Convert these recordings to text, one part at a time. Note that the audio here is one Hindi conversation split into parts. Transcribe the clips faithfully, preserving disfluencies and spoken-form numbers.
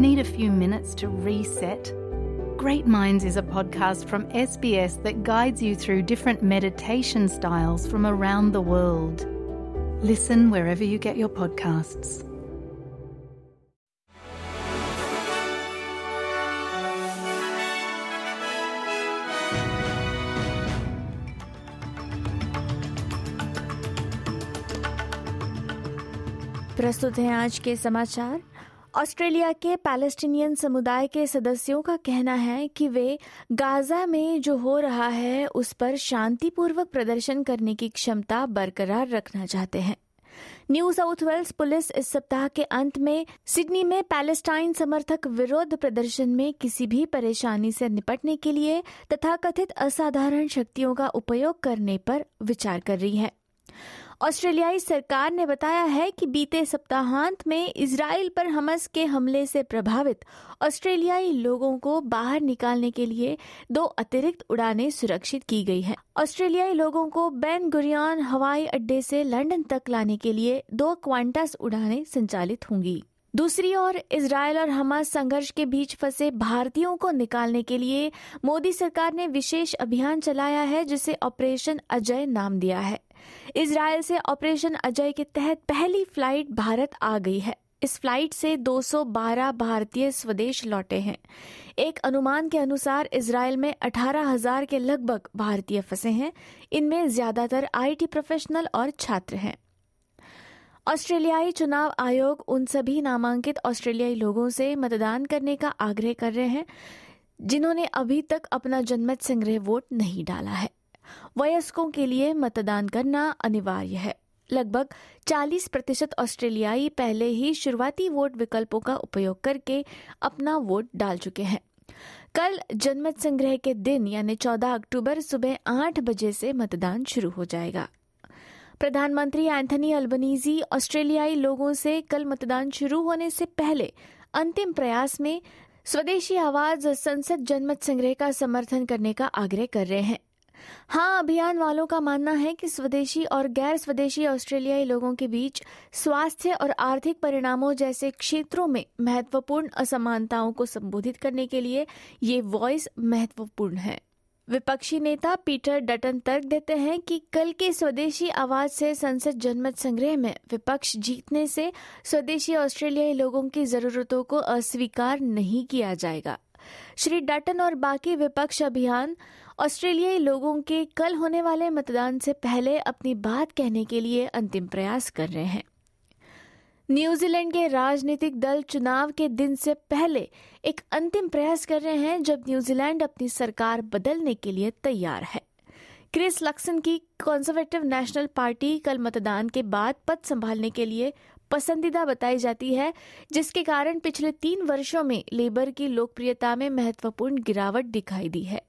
Need a few minutes to reset? Great Minds is a podcast from S B S that guides you through different meditation styles from around the world. Listen wherever you get your podcasts. प्रस्तुत हैं आज के समाचार। ऑस्ट्रेलिया के पैलेस्टीनियन समुदाय के सदस्यों का कहना है कि वे गाजा में जो हो रहा है उस पर शांतिपूर्वक प्रदर्शन करने की क्षमता बरकरार रखना चाहते हैं। न्यू साउथ वेल्स पुलिस इस सप्ताह के अंत में सिडनी में पैलेस्टाइन समर्थक विरोध प्रदर्शन में किसी भी परेशानी से निपटने के लिए तथाकथित असाधारण शक्तियों का उपयोग करने पर विचार कर रही है। ऑस्ट्रेलियाई सरकार ने बताया है कि बीते सप्ताहांत में इजराइल पर हमस के हमले से प्रभावित ऑस्ट्रेलियाई लोगों को बाहर निकालने के लिए दो अतिरिक्त उड़ानें सुरक्षित की गई हैं। ऑस्ट्रेलियाई लोगों को बेन गुरियन हवाई अड्डे से लंदन तक लाने के लिए दो क्वांटस उड़ानें संचालित होंगी। दूसरी ओर इजरायल और हमास संघर्ष के बीच फंसे भारतीयों को निकालने के लिए मोदी सरकार ने विशेष अभियान चलाया है जिसे ऑपरेशन अजय नाम दिया है। इजरायल से ऑपरेशन अजय के तहत पहली फ्लाइट भारत आ गई है। इस फ्लाइट से दो सौ बारह भारतीय स्वदेश लौटे हैं। एक अनुमान के अनुसार इजरायल में अठारह हज़ार के लगभग भारतीय फंसे हैं। इनमें ज्यादातर आईटी प्रोफेशनल और छात्र हैं। ऑस्ट्रेलियाई चुनाव आयोग उन सभी नामांकित ऑस्ट्रेलियाई लोगों से मतदान करने का आग्रह कर रहे हैं जिन्होंने अभी तक अपना जनमत संग्रह वोट नहीं डाला है। वयस्कों के लिए मतदान करना अनिवार्य है। लगभग चालीस प्रतिशत ऑस्ट्रेलियाई पहले ही शुरुआती वोट विकल्पों का उपयोग करके अपना वोट डाल चुके हैं। कल जनमत संग्रह के दिन यानी चौदह अक्टूबर सुबह आठ बजे से मतदान शुरू हो जाएगा। प्रधानमंत्री एंथनी अल्बनीजी ऑस्ट्रेलियाई लोगों से कल मतदान शुरू होने से पहले अंतिम प्रयास में स्वदेशी आवाज संसद जनमत संग्रह का समर्थन करने का आग्रह कर रहे हैं। हाँ अभियान वालों का मानना है कि स्वदेशी और गैर स्वदेशी ऑस्ट्रेलियाई लोगों के बीच स्वास्थ्य और आर्थिक परिणामों जैसे क्षेत्रों में महत्वपूर्ण असमानताओं को संबोधित करने के लिए ये वॉइस महत्वपूर्ण है। विपक्षी नेता पीटर डटन तर्क देते हैं कि कल के स्वदेशी आवाज से संसद जनमत संग्रह में विपक्ष जीतने से स्वदेशी ऑस्ट्रेलियाई लोगों की जरूरतों को अस्वीकार नहीं किया जाएगा। श्री डटन और बाकी विपक्ष अभियान ऑस्ट्रेलियाई लोगों के कल होने वाले मतदान से पहले अपनी बात कहने के लिए अंतिम प्रयास कर रहे हैं। न्यूजीलैंड के राजनीतिक दल चुनाव के दिन से पहले एक अंतिम प्रयास कर रहे हैं जब न्यूजीलैंड अपनी सरकार बदलने के लिए तैयार है। क्रिस लक्सन की कंजर्वेटिव नेशनल पार्टी कल मतदान के बाद पद संभालने के लिए पसंदीदा बताई जाती है जिसके कारण पिछले तीन वर्षों में लेबर की लोकप्रियता में महत्वपूर्ण गिरावट दिखाई दी है।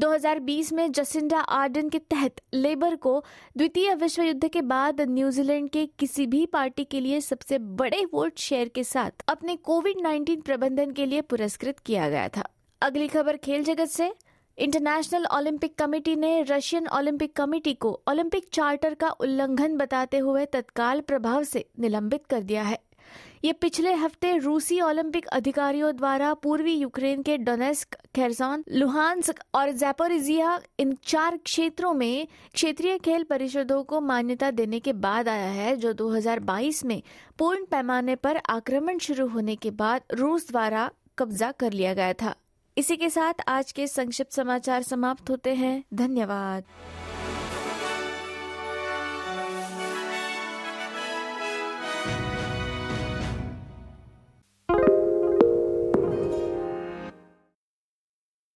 दो हज़ार बीस में जसिंडा आर्डन के तहत लेबर को द्वितीय विश्व युद्ध के बाद न्यूजीलैंड के किसी भी पार्टी के लिए सबसे बड़े वोट शेयर के साथ अपने कोविड उन्नीस प्रबंधन के लिए पुरस्कृत किया गया था। अगली खबर खेल जगत से। इंटरनेशनल ओलंपिक कमेटी ने रशियन ओलंपिक कमेटी को ओलंपिक चार्टर का उल्लंघन बताते हुए तत्काल प्रभाव से निलंबित कर दिया है। ये पिछले हफ्ते रूसी ओलंपिक अधिकारियों द्वारा पूर्वी यूक्रेन के डोनेस्क, खेरसॉन, लुहांस्क और ज़ैपोरिज़िया इन चार क्षेत्रों में क्षेत्रीय खेल परिषदों को मान्यता देने के बाद आया है जो दो हज़ार बाईस में पूर्ण पैमाने पर आक्रमण शुरू होने के बाद रूस द्वारा कब्जा कर लिया गया था। इसी के साथ आज के संक्षिप्त समाचार समाप्त होते हैं। धन्यवाद।